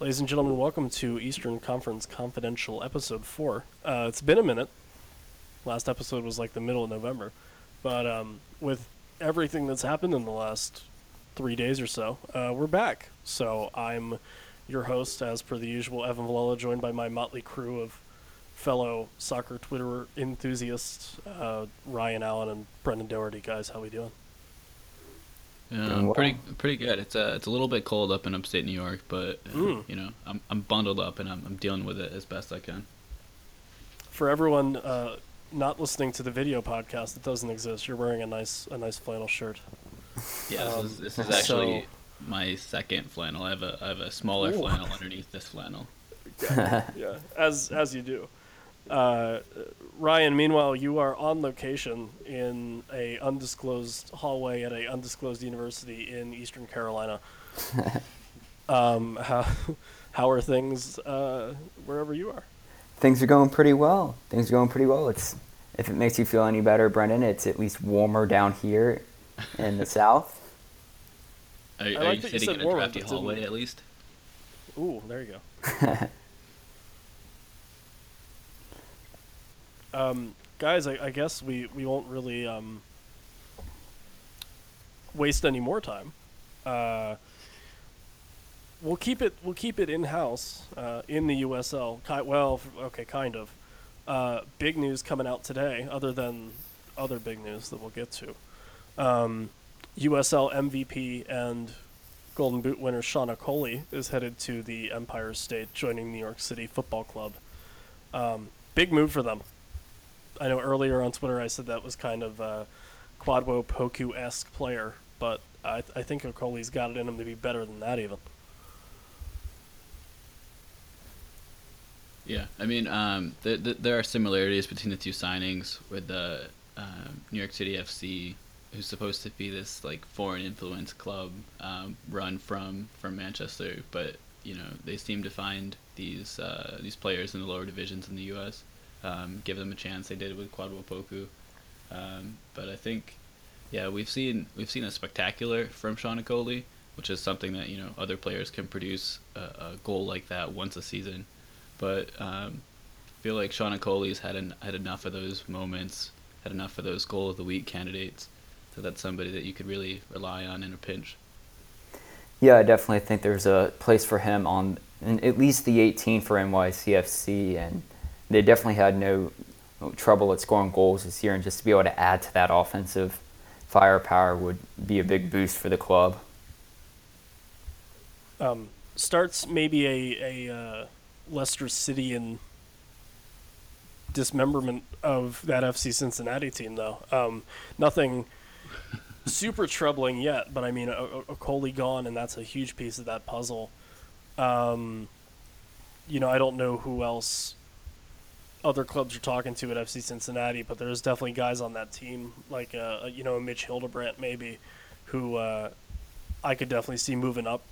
Ladies and gentlemen, welcome to Eastern Conference Confidential Episode 4. It's been a minute. Last episode was like the middle of November. But with everything that's happened in the last 3 days or so, we're back. So I'm your host, as per the usual, Evan Vallela, joined by my motley crew of fellow soccer Twitter enthusiasts, Ryan Allen and Brendan Doherty. Guys, how we doing? Pretty good. It's a little bit cold up in upstate New York, but you know, I'm bundled up and I'm dealing with it as best I can. For everyone not listening to the video podcast that doesn't exist, you're wearing a nice flannel shirt. Yeah, this is actually my second flannel. I have a smaller flannel underneath this flannel. Yeah, as you do. Ryan, meanwhile, you are on location in a undisclosed hallway at a undisclosed university in Eastern Carolina. How are things wherever you are? Things are going pretty well. It's, if it makes you feel any better, Brendan, it's at least warmer down here in the South. Are like you sitting in a drafty hallway at least? Ooh, there you go. Guys, I guess we won't really waste any more time. We'll keep it in house in the USL. Kind of. Big news coming out today, other than other big news that we'll get to. USL MVP and Golden Boot winner Shauna Coley is headed to the Empire State, joining New York City Football Club. Big move for them. I know earlier on Twitter I said that was kind of a Kwadwo Poku-esque player, but I think Okoli's got it in him to be better than that even. Yeah, I mean, there are similarities between the two signings with the New York City FC, who's supposed to be this like foreign influence club run from Manchester, but you know they seem to find these players in the lower divisions in the U.S. Give them a chance. They did it with Kwadwo Poku, but I think, yeah, we've seen a spectacular from Shauna Coley, which is something that, you know, other players can produce a goal like that once a season, but I feel like Shauna Coley's had enough of those moments, had enough of those goal of the week candidates, so that's somebody that you could really rely on in a pinch. Yeah, I definitely think there's a place for him on at least the 18 for NYCFC, and they definitely had no trouble at scoring goals this year, and just to be able to add to that offensive firepower would be a big boost for the club. Starts maybe a Leicester Cityan dismemberment of that FC Cincinnati team, though. Nothing super troubling yet, but I mean, Okoli gone, and that's a huge piece of that puzzle. You know, I don't know who else other clubs are talking to at FC Cincinnati, but there's definitely guys on that team, like a Mitch Hildebrandt maybe, who I could definitely see moving up.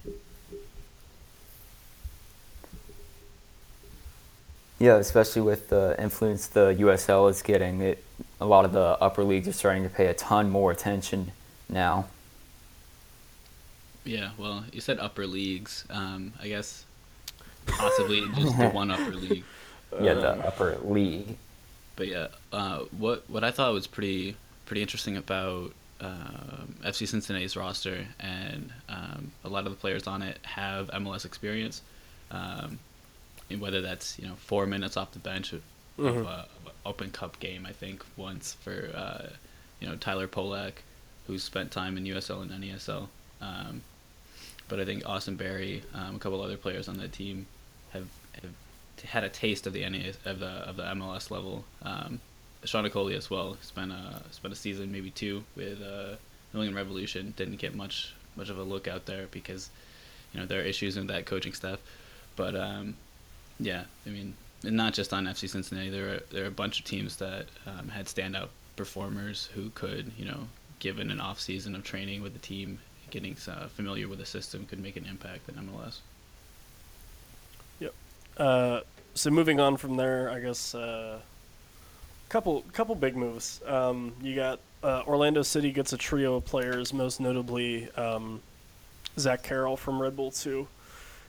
Yeah, especially with the influence the USL is getting, a lot of the upper leagues are starting to pay a ton more attention now. Yeah, well, you said upper leagues. I guess possibly just the one upper league. Yeah, the upper league. But yeah, what I thought was pretty interesting about FC Cincinnati's roster, and a lot of the players on it have MLS experience, and whether that's, you know, 4 minutes off the bench of Open Cup game, I think once for you know, Tyler Polak, who's spent time in USL and NESL, but I think Austin Berry, a couple other players on that team have had a taste of the NA, of the MLS level. Shauna Coley as well spent a season, maybe two, with New England Revolution. Didn't get much of a look out there because, you know, there are issues in that coaching staff. But yeah, I mean, and not just on FC Cincinnati. There are a bunch of teams that had standout performers who could, you know, given an off season of training with the team, getting familiar with the system, could make an impact in MLS. So moving on from there, I guess couple big moves. You got Orlando City gets a trio of players, most notably Zach Carroll from Red Bull 2,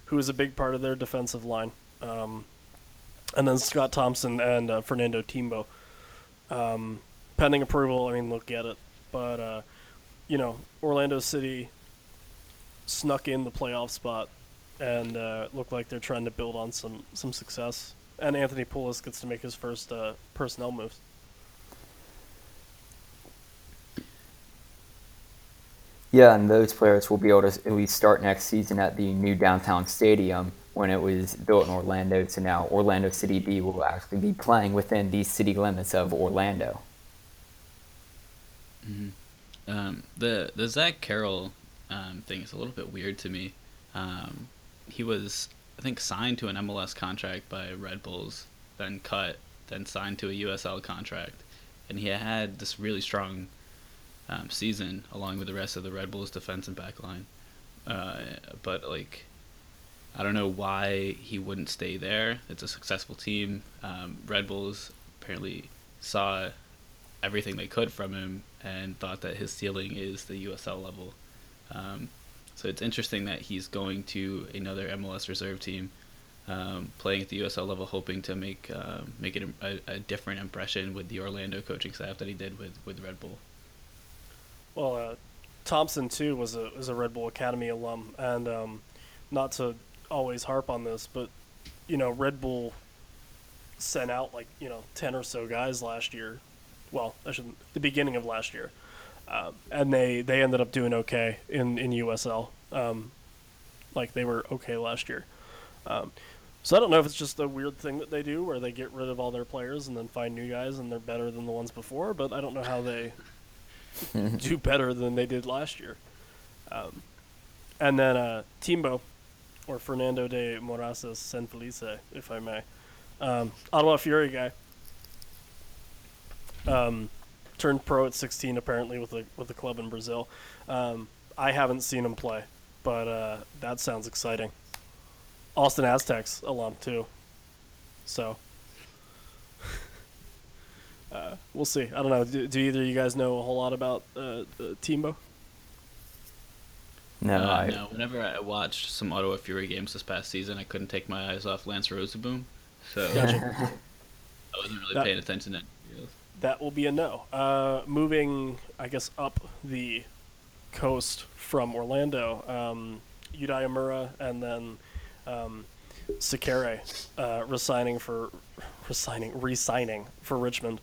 who was a big part of their defensive line. And then Scott Thompson and Fernando Timbo. Pending approval, I mean, look at it. But, you know, Orlando City snuck in the playoff spot and looked like they're trying to build on some success. And Anthony Poulos gets to make his first personnel moves. Yeah, and those players will be able to at least start next season at the new downtown stadium when it was built in Orlando. So now Orlando City B will actually be playing within the city limits of Orlando. Mm-hmm. The Zach Carroll thing is a little bit weird to me. He was, I think, signed to an MLS contract by Red Bulls, then cut, then signed to a USL contract. And he had this really strong season along with the rest of the Red Bulls defense and back line. But like, I don't know why he wouldn't stay there. It's a successful team. Red Bulls apparently saw everything they could from him and thought that his ceiling is the USL level. So it's interesting that he's going to another MLS reserve team, playing at the USL level, hoping to make make it a different impression with the Orlando coaching staff that he did with Red Bull. Well, Thompson, too, was a Red Bull Academy alum, and not to always harp on this, but, you know, Red Bull sent out, 10 or so guys last year. Well, the beginning of last year. And they ended up doing okay in USL. They were okay last year. So I don't know if it's just a weird thing that they do where they get rid of all their players and then find new guys and they're better than the ones before, but I don't know how they do better than they did last year. And then Timbo, or Fernando de Morasas Sanfelice, if I may, Ottawa Fury guy, turned pro at 16 apparently with a club in Brazil. I haven't seen him play, but that sounds exciting. Austin Aztecs alum too, so we'll see. I don't know. Do either of you guys know a whole lot about Timbo? No. Whenever I watched some Ottawa Fury games this past season, I couldn't take my eyes off Lance Rosenboom. So gotcha. I wasn't really paying attention to that. That will be a no. Moving, I guess, up the coast from Orlando, Yudai Imura and then Sekere resigning for Richmond.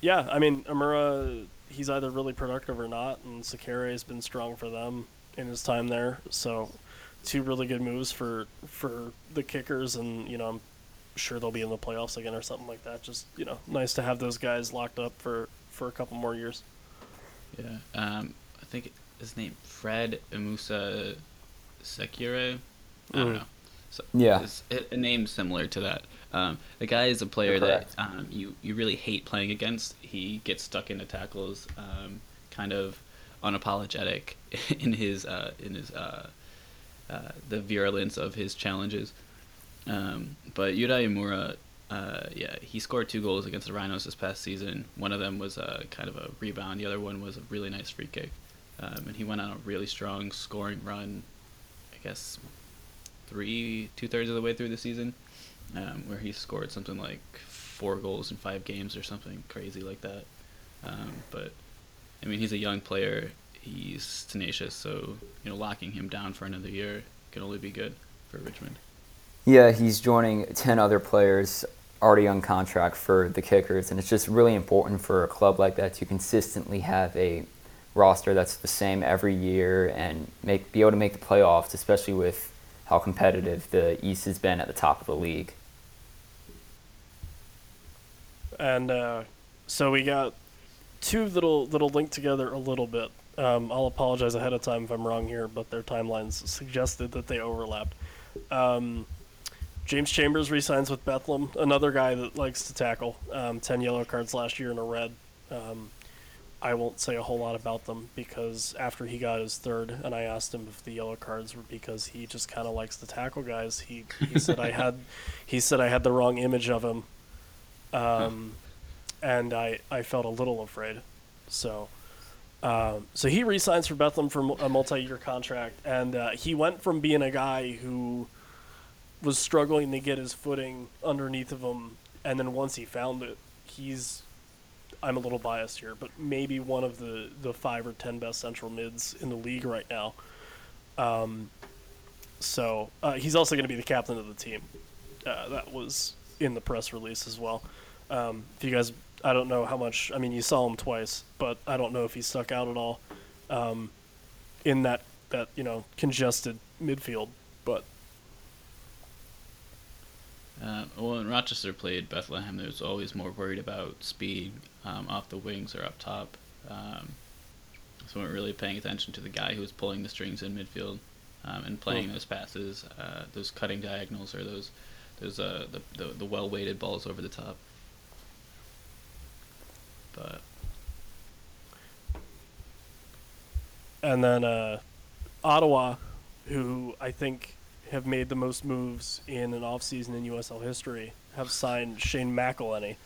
Yeah, I mean, Imura, he's either really productive or not, and Sekere has been strong for them in his time there. So, two really good moves for the kickers, and I'm sure they'll be in the playoffs again or something like that. Just nice to have those guys locked up for a couple more years. Yeah, I think his name Fred Imusa Sekere. I don't know. So yeah, it's a name similar to that. The guy is a player that you really hate playing against. He gets stuck into tackles, kind of unapologetic in his the virulence of his challenges. But Yudai Imura, he scored 2 goals against the Rhinos this past season. One of them was kind of a rebound. The other one was a really nice free kick. And he went on a really strong scoring run, I guess, two-thirds of the way through the season, where he scored something like 4 goals in 5 games or something crazy like that. But, I mean, he's a young player. He's tenacious. So, locking him down for another year can only be good for Richmond. Yeah, he's joining 10 other players already on contract for the Kickers, and it's just really important for a club like that to consistently have a roster that's the same every year and be able to make the playoffs, especially with how competitive the East has been at the top of the league. And so we got two that'll link together a little bit. I'll apologize ahead of time if I'm wrong here, but their timelines suggested that they overlapped. James Chambers re-signs with Bethlehem, another guy that likes to tackle. 10 yellow cards last year and a red. I won't say a whole lot about them because after he got his third and I asked him if the yellow cards were because he just kind of likes to tackle guys, he said I had the wrong image of him, and I felt a little afraid. So So he re-signs for Bethlehem for a multi-year contract, and he went from being a guy who was struggling to get his footing underneath of him, and then once he found it, he's, I'm a little biased here, but maybe one of the 5 or 10 best central mids in the league right now. So he's also going to be the captain of the team. That was in the press release as well. If you guys, I don't know how much, I mean, you saw him twice, but I don't know if he stuck out at all in that you know, congested midfield. But when Rochester played Bethlehem, there was always more worried about speed off the wings or up top. So we weren't really paying attention to the guy who was pulling the strings in midfield and playing those passes, those cutting diagonals, or those the well-weighted balls over the top. But and then Ottawa, who I think have made the most moves in an offseason in USL history, have signed Shane McElhenney.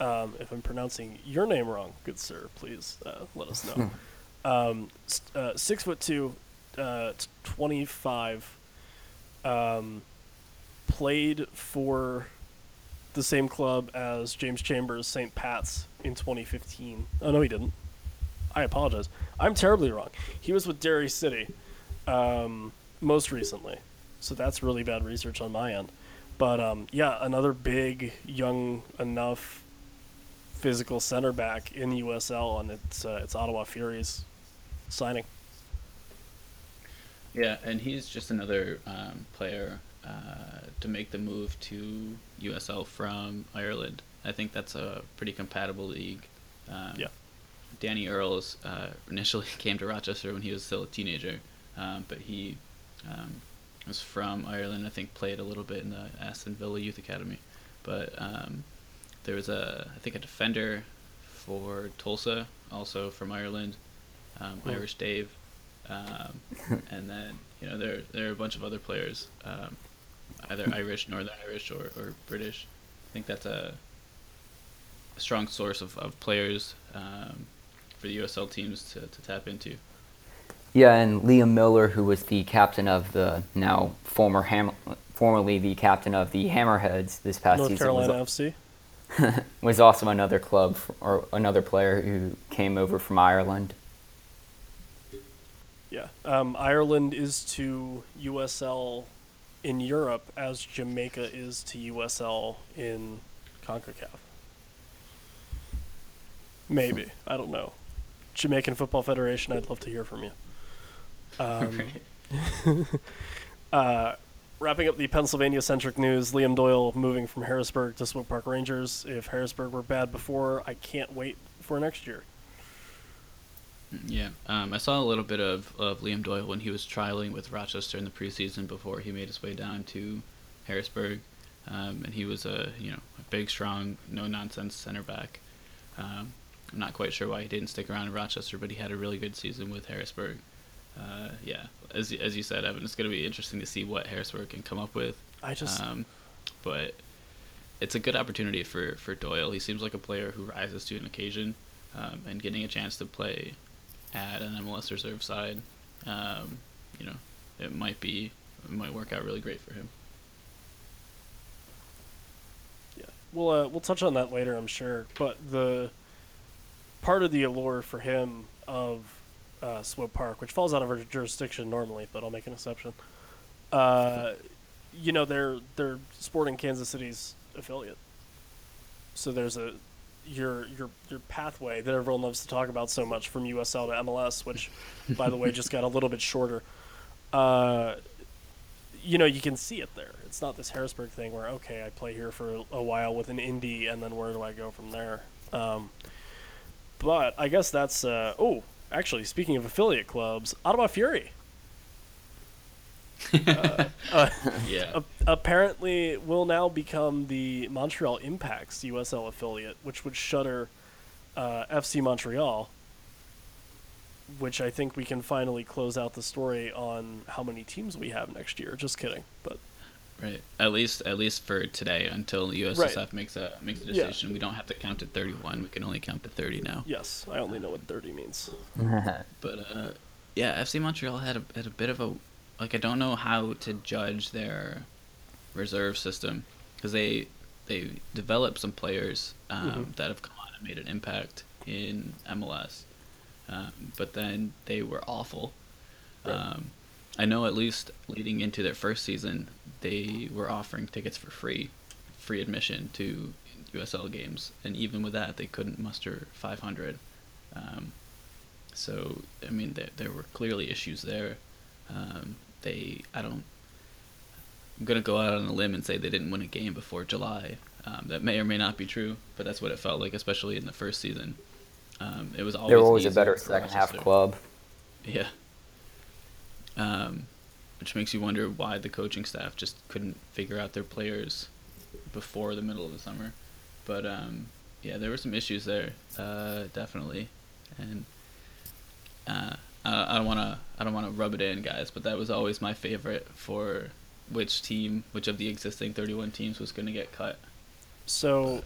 If I'm pronouncing your name wrong, good sir, please let us know. 6'2", 25, played for the same club as James Chambers, St. Pat's, in 2015. Oh, no, he didn't. I apologize. I'm terribly wrong. He was with Derry City most recently, so that's really bad research on my end. But, yeah, another big, young enough physical center back in the USL, and it's Ottawa Fury's signing. Yeah, and he's just another player to make the move to USL from Ireland. I think that's a pretty compatible league. Yeah. Danny Earls initially came to Rochester when he was still a teenager, but he was from Ireland, I think played a little bit in the Aston Villa Youth Academy. But there was, a defender for Tulsa, also from Ireland, Irish Dave. And then, you know, there are a bunch of other players, either Irish, Northern Irish, or British. I think that's a strong source of players for the USL teams to tap into. Yeah, and Liam Miller, who was the captain of the now formerly the captain of the Hammerheads this past season, North Carolina FC, was also another club or another player who came over from Ireland. Yeah, Ireland is to USL in Europe as Jamaica is to USL in CONCACAF. Maybe. I don't know. Jamaican Football Federation, I'd love to hear from you. Wrapping up the Pennsylvania-centric news, Liam Doyle moving from Harrisburg to Swope Park Rangers. If Harrisburg were bad before, I can't wait for next year. Yeah, I saw a little bit of Liam Doyle when he was trialing with Rochester in the preseason before he made his way down to Harrisburg, and he was a big, strong, no-nonsense center back. I'm not quite sure why he didn't stick around in Rochester, but he had a really good season with Harrisburg. Yeah, as you said, Evan, it's going to be interesting to see what Harrisburg can come up with. But it's a good opportunity for Doyle. He seems like a player who rises to an occasion, and getting a chance to play at an MLS reserve side, it might work out really great for him. Yeah, we'll touch on that later, I'm sure. But the part of the allure for him of Swope Park, which falls out of our jurisdiction normally, but I'll make an exception. You know, they're Sporting Kansas City's affiliate, so there's a your pathway that everyone loves to talk about so much from USL to MLS, which, by the way, just got a little bit shorter. You know, you can see it there. It's not this Harrisburg thing where, okay, I play here for a while with an indie, and then where do I go from there? But I guess that's actually, speaking of affiliate clubs, Ottawa Fury. Apparently will now become the Montreal Impact's USL affiliate, which would shutter FC Montreal, which I think we can finally close out the story on how many teams we have next year. Just kidding, but Right. At least for today, until the USSF makes a decision, we don't have to count to 31. We can only count to 30 now. Yes, I only know what 30 means. But FC Montreal had a bit of a, like, I don't know how to judge their reserve system, because they developed some players that have come on and made an impact in MLS, but then they were awful. Right. I know at least leading into their first season, they were offering tickets for free admission to USL games, and even with that, they couldn't muster 500. So, I mean, there were clearly issues there. I'm going to go out on a limb and say they didn't win a game before July. That may or may not be true, but that's what it felt like, especially in the first season. They were always a better second-half club. Yeah. Which makes you wonder why the coaching staff just couldn't figure out their players before the middle of the summer. But, there were some issues there, definitely. And I don't want to rub it in, guys, but that was always my favorite for which of the existing 31 teams was going to get cut. So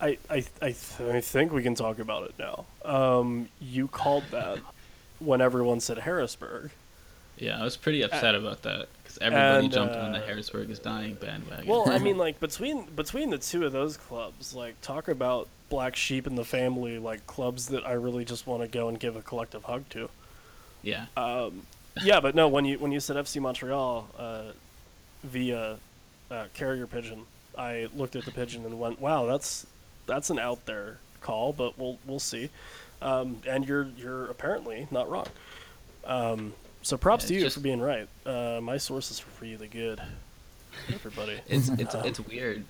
I think we can talk about it now. You called that when everyone said Harrisburg. Yeah, I was pretty upset about that, because everybody jumped on the Harrisburg is dying bandwagon. Well, I mean, like, between the two of those clubs, like, talk about black sheep in the family, like, clubs that I really just want to go and give a collective hug to. Yeah. Yeah, but no, when you said FC Montreal via carrier pigeon, I looked at the pigeon and went, wow, that's an out there call, but we'll see. And you're apparently not wrong. So props to you for being right. My source is really good. Everybody, it's weird.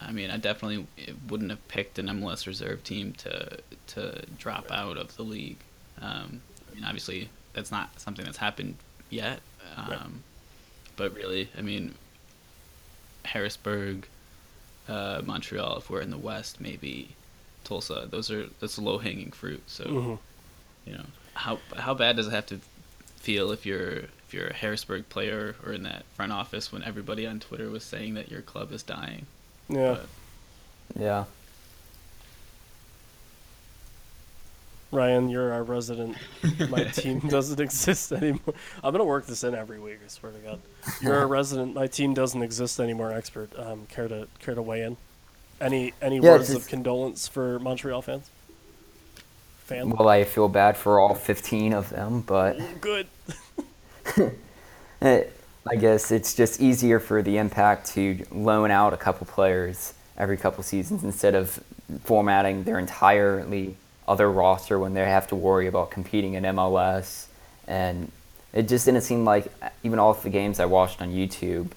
I mean, I definitely wouldn't have picked an MLS reserve team to drop out of the league. I mean, obviously that's not something that's happened yet. But really, I mean, Harrisburg, Montreal, if we're in the West, maybe Tulsa, that's low hanging fruit. So, you know, how bad does it have to feel if you're a Harrisburg player or in that front office when everybody on Twitter was saying that your club is dying? Yeah. But, yeah. Ryan, you're our resident. My team doesn't exist anymore. I'm gonna work this in every week. I swear to God. You're our resident. My team doesn't exist anymore. Expert, care to weigh in? Any words of condolence for Montreal fans? Well, I feel bad for all 15 of them, but good. I guess it's just easier for the Impact to loan out a couple players every couple seasons instead of formatting their entirely other roster when they have to worry about competing in MLS. And it just didn't seem like, even all of the games I watched on YouTube,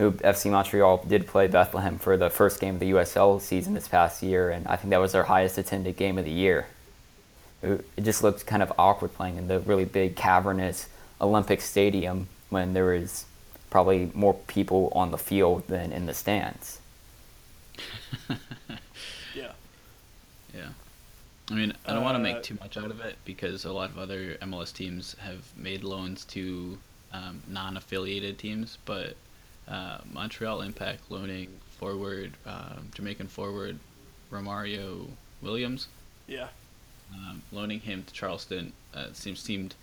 FC Montreal did play Bethlehem for the first game of the USL season this past year, and I think that was their highest attended game of the year. It just looked kind of awkward playing in the really big, cavernous Olympic Stadium when there was probably more people on the field than in the stands. Yeah. Yeah. I mean, I don't want to make too much out of it, because a lot of other MLS teams have made loans to non-affiliated teams, but Montreal Impact loaning forward, Jamaican forward, Romario Williams. Yeah. Loaning him to Charleston seemed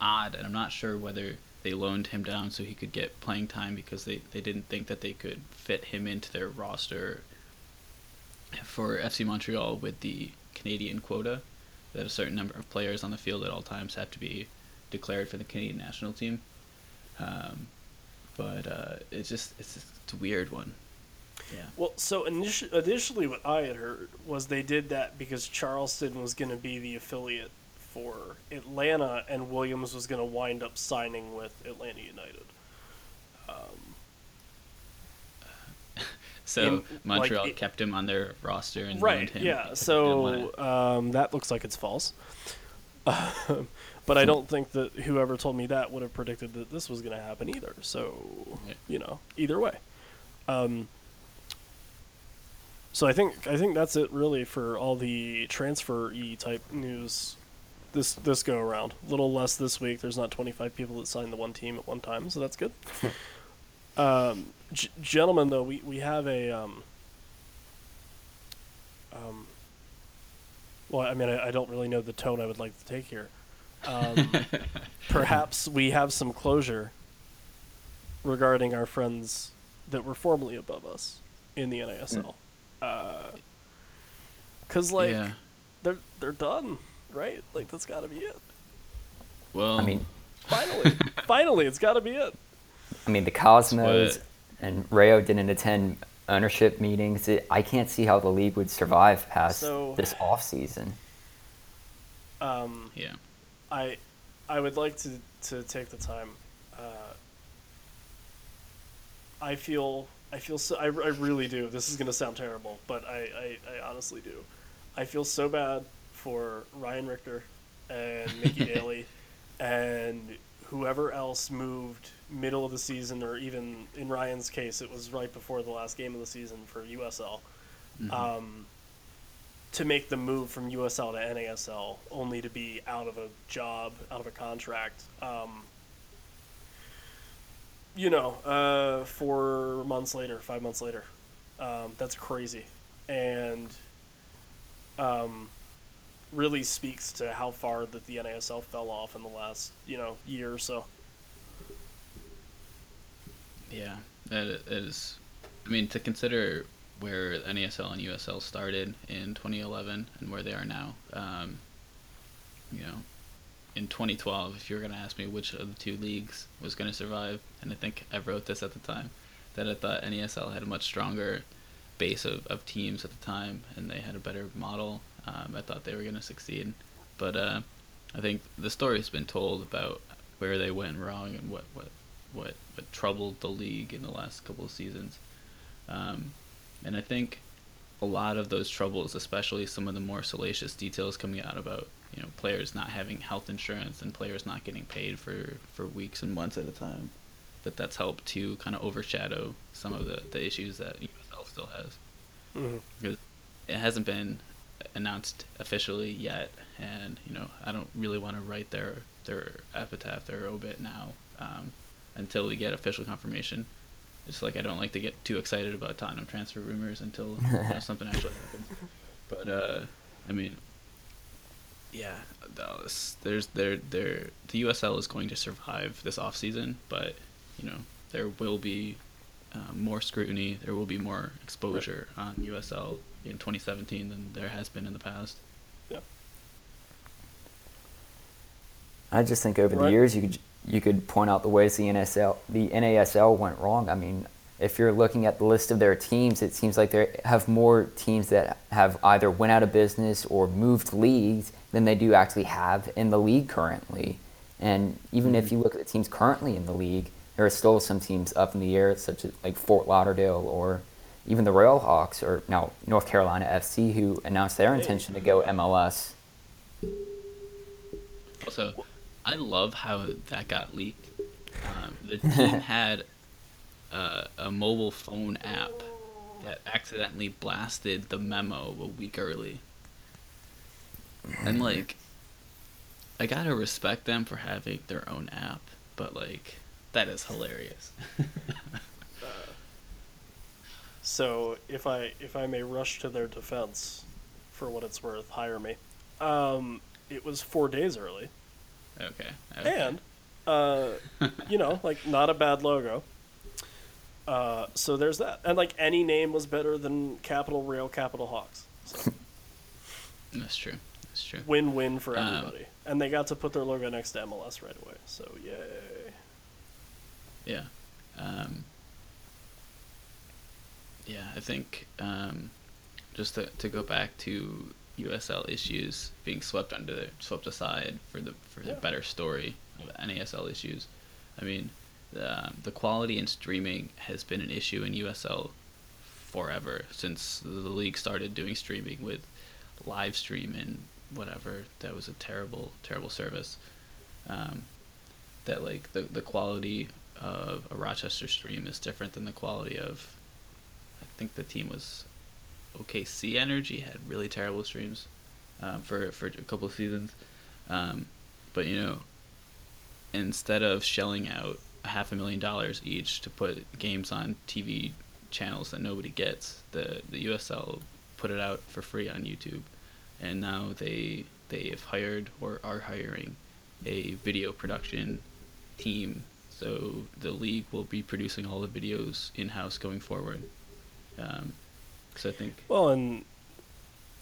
odd, and I'm not sure whether they loaned him down so he could get playing time because they didn't think that they could fit him into their roster for FC Montreal with the Canadian quota, that a certain number of players on the field at all times have to be declared for the Canadian national team. But it's a weird one. Yeah. Well, so initially what I had heard was they did that because Charleston was going to be the affiliate for Atlanta, and Williams was going to wind up signing with Atlanta United. Montreal kept him on their roster and loaned him. Yeah, so that looks like it's false. But I don't think that whoever told me that would have predicted that this was going to happen either. So, you know, either way. So I think that's it really for all the transfer-y type news this go around. A little less this week. There's not 25 people that signed the one team at one time, so that's good. Gentlemen, though, we have a well, I mean, I don't really know the tone I would like to take here. Perhaps we have some closure regarding our friends that were formerly above us in the NASL. Because, like, yeah. they're done, right? Like, that's got to be it. Well, I mean, finally, it's got to be it. I mean, the Cosmos and Rayo didn't attend ownership meetings. I can't see how the league would survive past this off season. Yeah. I would like to take the time. I really do. This is going to sound terrible, but I honestly do. I feel so bad for Ryan Richter and Mickey Daly and whoever else moved middle of the season, or even in Ryan's case, it was right before the last game of the season for USL, to make the move from USL to NASL, only to be out of a job, out of a contract, you know, 5 months later. That's crazy. And really speaks to how far that the NASL fell off in the last, year or so. Yeah, that is. I mean, to consider where NASL and USL started in 2011 and where they are now, in 2012, if you were going to ask me which of the two leagues was going to survive, and I think I wrote this at the time, that I thought NASL had a much stronger base of teams at the time, and they had a better model. I thought they were going to succeed, but I think the story's been told about where they went wrong and what troubled the league in the last couple of seasons, and I think a lot of those troubles, especially some of the more salacious details coming out about players not having health insurance and players not getting paid for weeks and months at a time, that's helped to kind of overshadow some of the issues that USL still has. Because it hasn't been announced officially yet, and I don't really want to write their epitaph, their obit now, until we get official confirmation. It's like I don't like to get too excited about Tottenham transfer rumors until something actually happens. But I mean, yeah, the USL is going to survive this off season, but there will be more scrutiny, there will be more exposure on USL in 2017 than there has been in the past. Yeah. I just think over the years you could point out the ways the NASL went wrong. I mean, if you're looking at the list of their teams, it seems like they have more teams that have either went out of business or moved leagues than they do actually have in the league currently. And even if you look at the teams currently in the league, there are still some teams up in the air, such as like Fort Lauderdale or even the Railhawks, or now North Carolina FC, who announced their intention to go MLS. Also, I love how that got leaked. The team had a mobile phone app that accidentally blasted the memo a week early. And, I gotta respect them for having their own app, but, that is hilarious. So if I may rush to their defense, for what it's worth, hire me. It was 4 days early. Okay. And, not a bad logo. So there's that. And any name was better than Capital Rail, Capital Hawks. So. That's true. Win-win for everybody. And they got to put their logo next to MLS right away. So yay. Yeah. Yeah, I think just to go back to USL issues being swept aside for the better story of NASL issues. I mean, the quality in streaming has been an issue in USL forever, since the league started doing streaming with live stream and whatever. That was a terrible, terrible service. That the quality of a Rochester stream is different than the quality of. I think the team was OKC Energy, had really terrible streams for a couple of seasons. But, you know, instead of shelling out $500,000 each to put games on TV channels that nobody gets, the USL put it out for free on YouTube. And now they have hired or are hiring a video production team. So the league will be producing all the videos in-house going forward. So I think... Well, and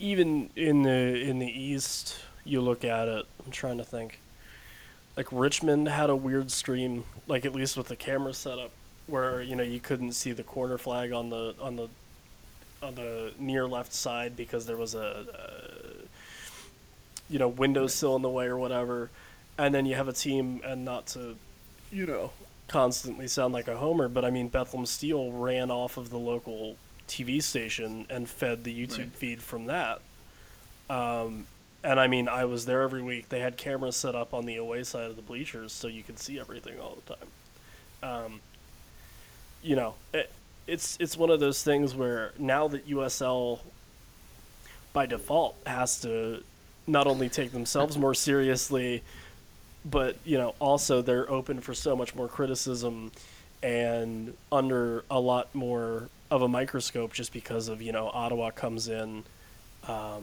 even in the East, you look at it, I'm trying to think. Like, Richmond had a weird stream, like, at least with the camera setup, where, you know, you couldn't see the corner flag on the near left side because there was a windowsill in the way or whatever. And then you have a team, and not to, you know, constantly sound like a homer, but I mean, Bethlehem Steel ran off of the local TV station and fed the YouTube feed from that. And I mean, I was there every week. They had cameras set up on the away side of the bleachers so you could see everything all the time. You know, it's one of those things where now that USL by default has to not only take themselves more seriously, but, you know, also they're open for so much more criticism and under a lot more of a microscope just because of, you know, Ottawa comes in, Tampa.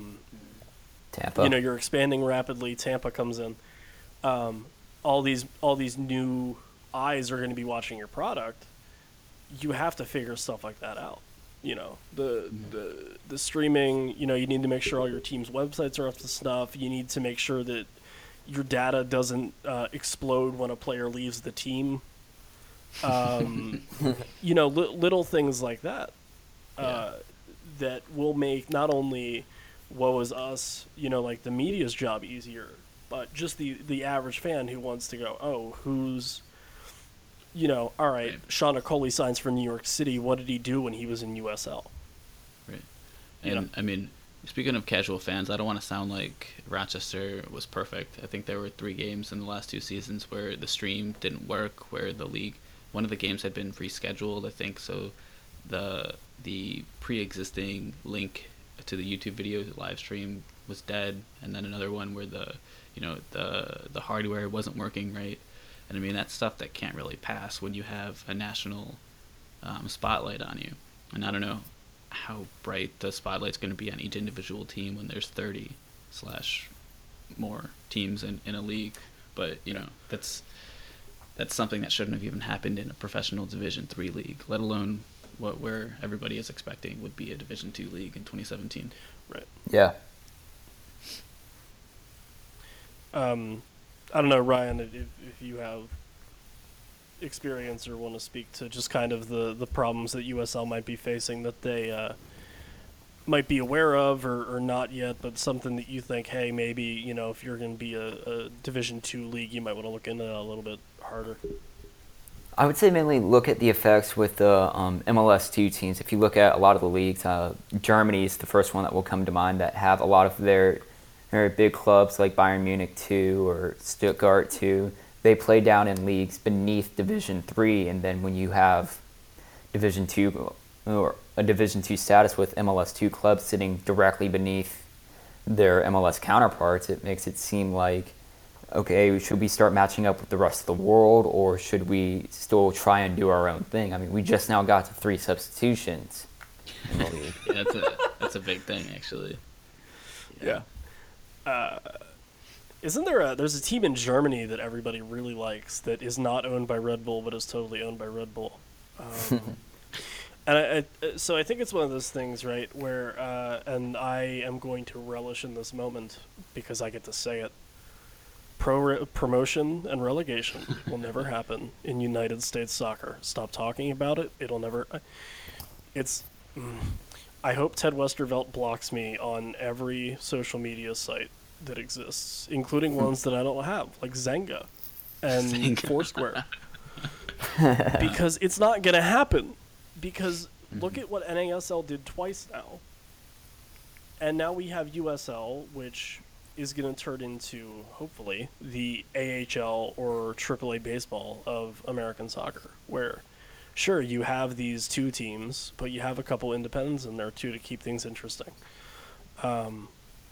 You know, you're expanding rapidly. Tampa comes in. All these new eyes are going to be watching your product. You have to figure stuff like that out. You know, the streaming. You know, you need to make sure all your team's websites are up to snuff. You need to make sure that your data doesn't explode when a player leaves the team. You know, little things like that that will make not only what was us, you know, like the media's job easier, but just the average fan who wants to go, oh, who's, you know, all right, Sean Okoli signs for New York City. What did he do when he was in USL? Right. And, you know? I mean, speaking of casual fans, I don't want to sound like Rochester was perfect. I think there were 3 games in the last 2 seasons where the stream didn't work, where the league, one of the games had been rescheduled, I think, so the pre-existing link to the YouTube video live stream was dead, and then another one where the hardware wasn't working right. And I mean, that's stuff that can't really pass when you have a national spotlight on you. And I don't know how bright the spotlight's going to be on each individual team when there's 30/more teams in a league, but you know, that's something that shouldn't have even happened in a professional Division III league, let alone where everybody is expecting would be a Division II league in 2017. Right. Yeah. I don't know, Ryan, if you have experience or want to speak to just kind of the problems that USL might be facing that they might be aware of or not yet, but something that you think, hey, maybe, you know, if you're going to be a Division II league, you might want to look into that a little bit harder. I would say mainly look at the effects with the MLS2 teams. If you look at a lot of the leagues, Germany is the first one that will come to mind that have a lot of their big clubs like Bayern Munich 2 or Stuttgart 2. They play down in leagues beneath Division 3, and then when you have Division 2 or a Division 2 status with MLS2 clubs sitting directly beneath their MLS counterparts, it makes it seem like, okay, should we start matching up with the rest of the world, or should we still try and do our own thing? I mean, we just now got to 3 substitutions in the league. Yeah, that's a big thing, actually. Yeah. Isn't there there's a team in Germany that everybody really likes that is not owned by Red Bull but is totally owned by Red Bull? So I think it's one of those things, right, where and I am going to relish in this moment because I get to say it. Promotion and relegation will never happen in United States soccer. Stop talking about it. It'll never. It's. I hope Ted Westervelt blocks me on every social media site that exists, including ones that I don't have, like Zanga and Foursquare, because it's not gonna happen. Because look at what NASL did twice now, and now we have USL, which is going to turn into, hopefully, the AHL or AAA baseball of American soccer, where, sure, you have these 2 teams, but you have a couple independents in there, too, to keep things interesting.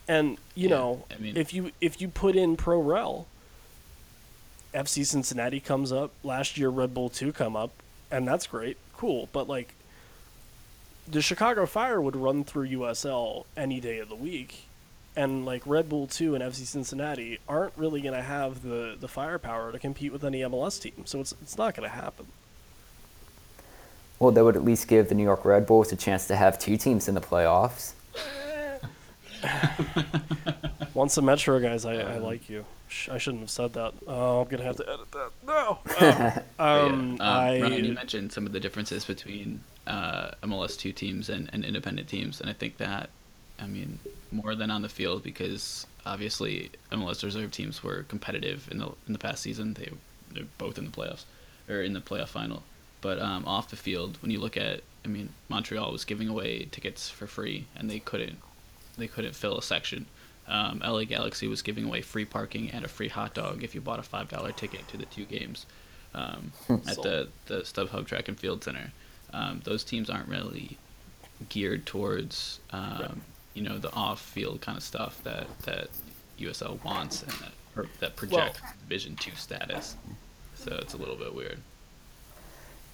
And you know, I mean, if you put in Pro Rel, FC Cincinnati comes up. Last year, Red Bull 2 come up, and that's great, cool. But like, the Chicago Fire would run through USL any day of the week, and like Red Bull 2 and FC Cincinnati aren't really going to have the firepower to compete with any MLS team. So it's not going to happen. Well, that would at least give the New York Red Bulls a chance to have two teams in the playoffs. Once a Metro, guys, I like you. I shouldn't have said that. I'm going to have to edit that. No! Ryan, you mentioned some of the differences between MLS 2 teams and independent teams, and I think that, I mean, more than on the field, because obviously MLS reserve teams were competitive in the past season. They're both in the playoffs, or in the playoff final. But off the field, when you look at, I mean, Montreal was giving away tickets for free, and they couldn't fill a section. LA Galaxy was giving away free parking and a free hot dog if you bought a $5 ticket to the two games at the StubHub Track and Field Center. Those teams aren't really geared towards you know, the off-field kind of stuff that USL wants and that projects Division 2 status. So it's a little bit weird.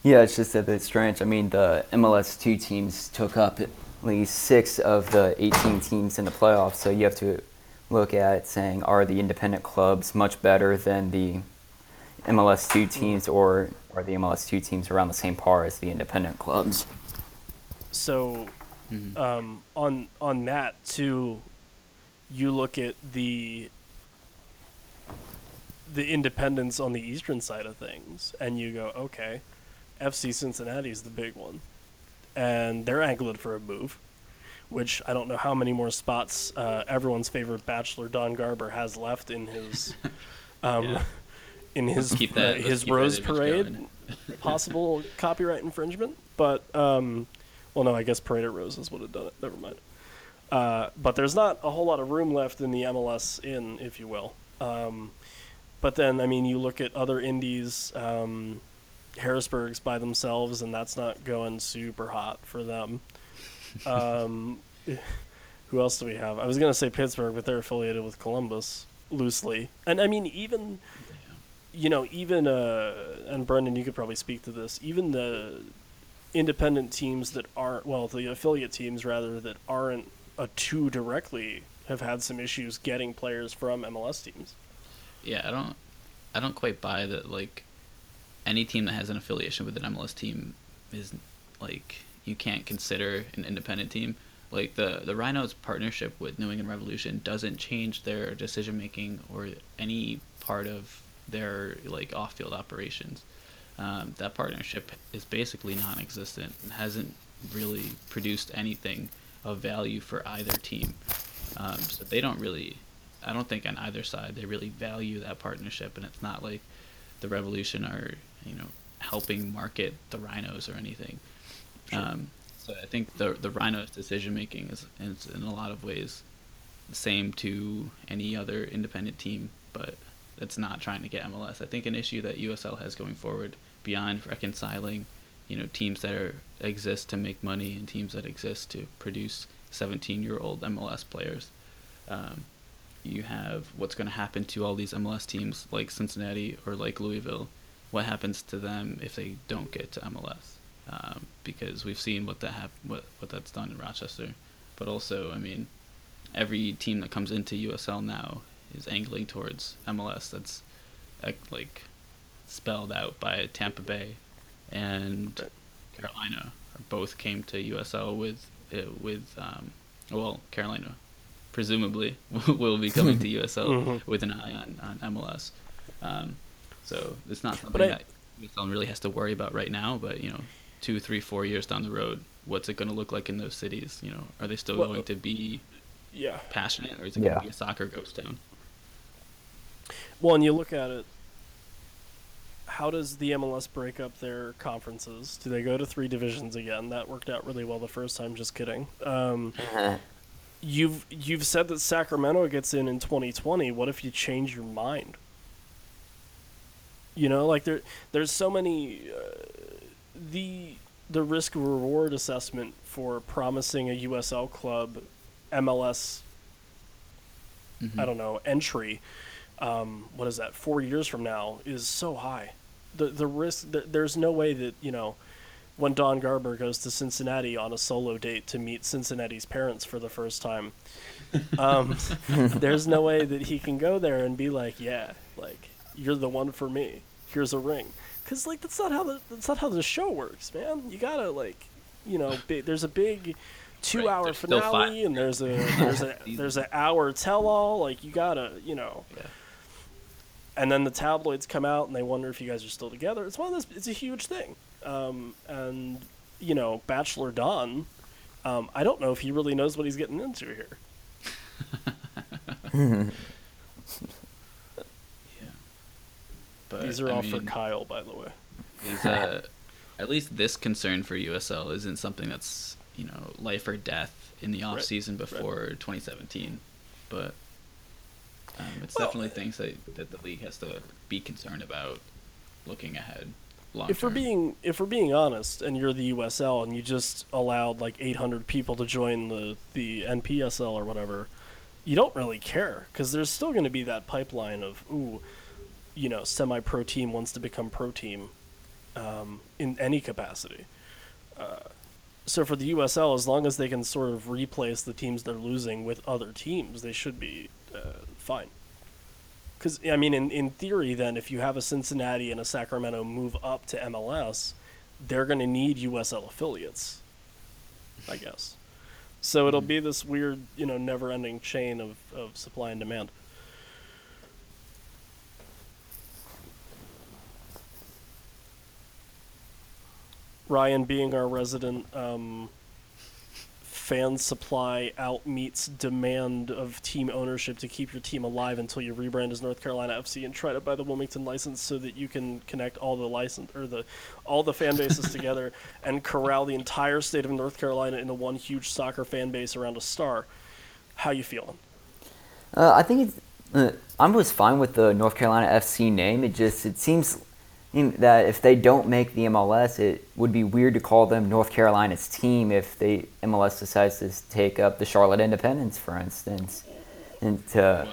Yeah, it's just a bit strange. I mean, the MLS 2 teams took up at least 6 of the 18 teams in the playoffs, so you have to look at saying, are the independent clubs much better than the MLS 2 teams, or are the MLS 2 teams around the same par as the independent clubs? So on that, too, you look at the independents on the eastern side of things, and you go, okay, FC Cincinnati is the big one, and they're angling for a move, which I don't know how many more spots everyone's favorite bachelor Don Garber has left in his his Rose Parade, possible copyright infringement. But well, no, I guess Parade of Roses would have done it. Never mind. But there's not a whole lot of room left in the MLS Inn, if you will. But then, I mean, you look at other indies. Harrisburg's by themselves, and that's not going super hot for them. Who else do we have? I was going to say Pittsburgh, but they're affiliated with Columbus loosely. And I mean, even you know, even and Brendan, you could probably speak to this. Even the independent teams that aren't, well, the affiliate teams rather, that aren't a two directly, have had some issues getting players from MLS teams. Yeah, I don't quite buy that. Like, any team that has an affiliation with an MLS team is, like, you can't consider an independent team. Like, the Rhinos' partnership with New England Revolution doesn't change their decision-making or any part of their, like, off-field operations. That partnership is basically non-existent and hasn't really produced anything of value for either team. So they don't really, I don't think on either side, they really value that partnership, and it's not like the Revolution are, you know, helping market the Rhinos or anything. Sure. So I think the Rhinos' decision-making is in a lot of ways the same to any other independent team, but that's not trying to get MLS. I think an issue that USL has going forward, beyond reconciling, you know, teams that exist to make money and teams that exist to produce 17-year-old MLS players, you have what's going to happen to all these MLS teams like Cincinnati or like Louisville. What happens to them if they don't get to MLS? Because we've seen what that's done in Rochester. But also, I mean, every team that comes into USL now is angling towards MLS. That's like spelled out by Tampa Bay and Carolina. Both came to USL with Carolina presumably will be coming to USL with an eye on MLS. So it's not something that USL really has to worry about right now, but, you know, 2, 3, 4 years down the road, what's it going to look like in those cities? You know, are they still going to be passionate, or is it going to be a soccer ghost town? Well, and you look at it, how does the MLS break up their conferences? Do they go to 3 divisions again? That worked out really well the first time, just kidding. You've said that Sacramento gets in 2020. What if you change your mind? You know, like there's so many the risk reward assessment for promising a USL club MLS I don't know, entry, what is that, 4 years from now, is so high. The risk, there's no way that, you know, when Don Garber goes to Cincinnati on a solo date to meet Cincinnati's parents for the first time, there's no way that he can go there and be like, yeah, like, you're the one for me. Here's a ring. Because, like, that's not how the show works, man. You gotta, like, you know, there's a big two-hour finale, and there's an hour tell-all. Like, you gotta, you know. Yeah. And then the tabloids come out, and they wonder if you guys are still together. It's one of those. It's a huge thing. And, you know, Bachelor Don, I don't know if he really knows what he's getting into here. But, these are all for Kyle, by the way. Is, at least this concern for USL isn't something that's, you know, life or death in the off season before 2017. But it's definitely things that the league has to be concerned about looking ahead. Long term. If we're being honest, and you're the USL and you just allowed like 800 people to join the NPSL or whatever, you don't really care because there's still going to be that pipeline of you know, semi-pro team wants to become pro team in any capacity. So for the USL, as long as they can sort of replace the teams they're losing with other teams, they should be fine. Because, I mean, in theory, then, if you have a Cincinnati and a Sacramento move up to MLS, they're going to need USL affiliates, I guess. So it'll be this weird, you know, never-ending chain of supply and demand. Ryan, being our resident fan supply out meets demand of team ownership to keep your team alive until you rebrand as North Carolina FC and try to buy the Wilmington license so that you can connect all the license or all the fan bases together and corral the entire state of North Carolina into one huge soccer fan base around a star. How you feeling? I think I'm always fine with the North Carolina FC name. It seems that if they don't make the MLS, it would be weird to call them North Carolina's team if the MLS decides to take up the Charlotte Independence, for instance. And that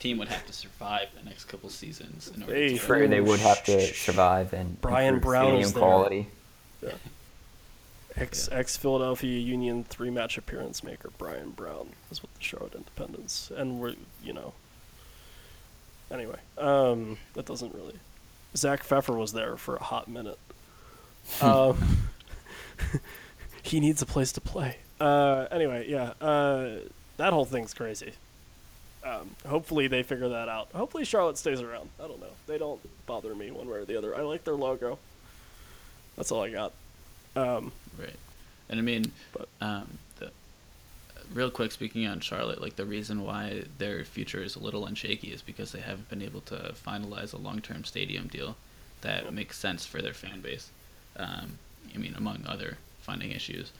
team would have to survive the next couple seasons. In order they would have to survive and Brian Brown stadium quality. Yeah. Philadelphia Union 3-match appearance maker Brian Brown is with the Charlotte Independence, and we're Anyway, that doesn't really. Zach Pfeffer was there for a hot minute. He needs a place to play. Anyway, yeah, that whole thing's crazy. Hopefully they figure that out. Hopefully Charlotte stays around. I don't know. They don't bother me one way or the other. I like their logo. That's all I got. Right. And I mean, real quick, speaking on Charlotte, like the reason why their future is a little unshaky is because they haven't been able to finalize a long-term stadium deal that makes sense for their fan base. I mean, among other funding issues,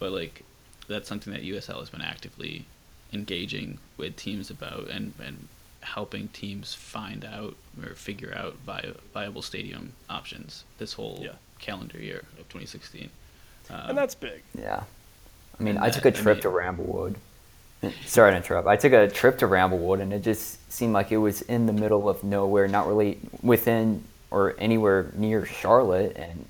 but like that's something that USL has been actively engaging with teams about and helping teams find out or figure out viable stadium options this whole calendar year of 2016. And that's big. Yeah. I mean, I took a trip to Ramblewood. Sorry to interrupt. I took a trip to Ramblewood, and it just seemed like it was in the middle of nowhere, not really within or anywhere near Charlotte. And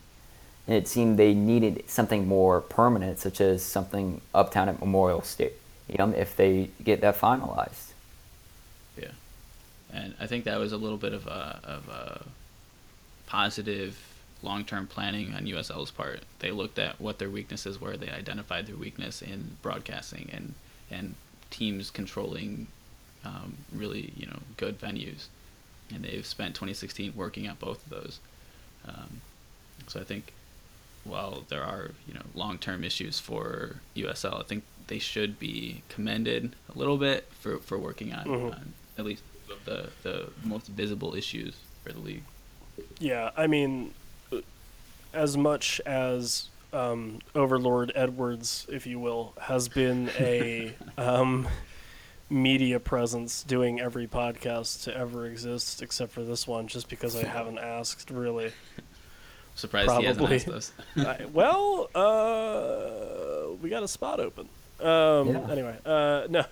it seemed they needed something more permanent, such as something uptown at Memorial Stadium, if they get that finalized. Yeah. And I think that was a little bit of a positive long-term planning on USL's part. They looked at what their weaknesses were. They identified their weakness in broadcasting and teams controlling really, you know, good venues. And they've spent 2016 working on both of those. So I think while there are, you know, long-term issues for USL, I think they should be commended a little bit for working on at least the most visible issues for the league. Yeah, I mean, as much as Overlord Edwards, if you will, has been a media presence doing every podcast to ever exist, except for this one, just because I haven't asked, really. Surprised he hasn't asked us. We got a spot open. Anyway, no.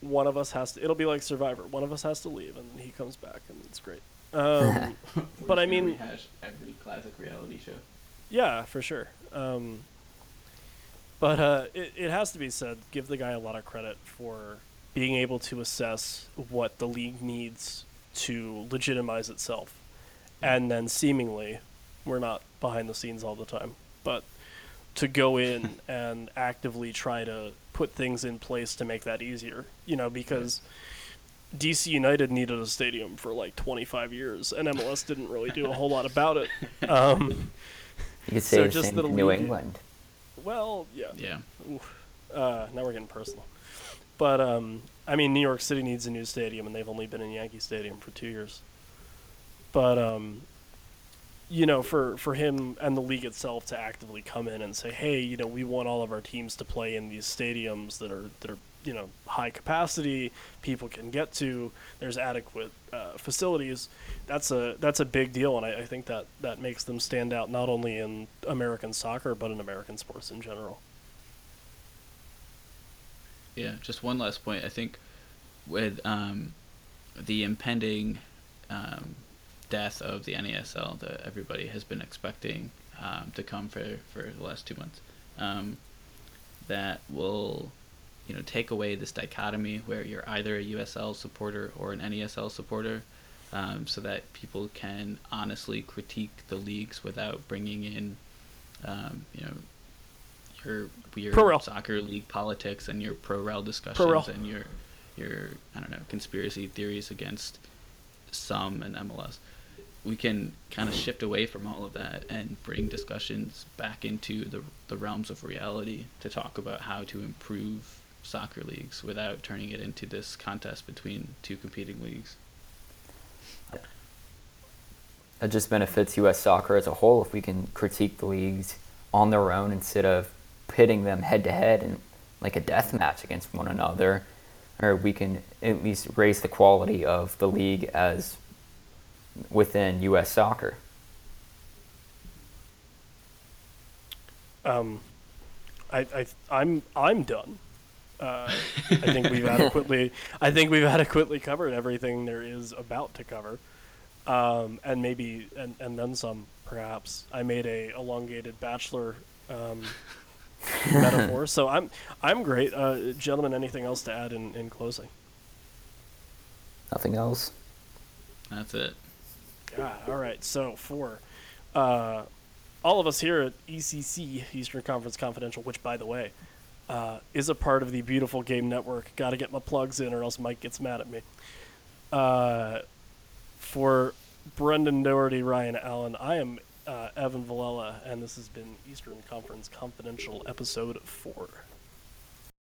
one of us has to, it'll be like Survivor. One of us has to leave and then he comes back and it's great. But I mean, rehash every classic reality show. Yeah, for sure. But it has to be said, give the guy a lot of credit for being able to assess what the league needs to legitimize itself. And then seemingly, we're not behind the scenes all the time, but to go in and actively try to put things in place to make that easier, you know, because DC United needed a stadium for like 25 years and MLS didn't really do a whole lot about it. You could say so the just same New England. Well, yeah. Yeah. Now we're getting personal. But, I mean, New York City needs a new stadium, and they've only been in Yankee Stadium for 2 years. But, you know, for him and the league itself to actively come in and say, hey, you know, we want all of our teams to play in these stadiums that are you know, high capacity, people can get to, there's adequate facilities, that's a big deal. And I think that makes them stand out not only in American soccer, but in American sports in general. Yeah, just one last point. I think with the impending death of the NASL that everybody has been expecting to come for the last 2 months, that will, you know, take away this dichotomy where you're either a USL supporter or an NESL supporter, so that people can honestly critique the leagues without bringing in, you know, your weird soccer league politics and your pro-rel discussions and your I don't know, conspiracy theories against some and MLS. We can kind of shift away from all of that and bring discussions back into the realms of reality to talk about how to improve soccer leagues without turning it into this contest between two competing leagues. It just benefits U.S. soccer as a whole if we can critique the leagues on their own instead of pitting them head-to-head in like a death match against one another, or we can at least raise the quality of the league as within U.S. soccer. I'm done. I think we've adequately covered everything there is about to cover, and maybe and then some. Perhaps I made a elongated bachelor metaphor, so I'm great. Gentlemen, anything else to add in closing? Nothing else. That's it. God, all right. So for all of us here at ECC, Eastern Conference Confidential, which by the way, is a part of the Beautiful Game Network. Got to get my plugs in or else Mike gets mad at me. For Brendan Doherty, Ryan Allen, I am Evan Vallela, and this has been Eastern Conference Confidential episode 4.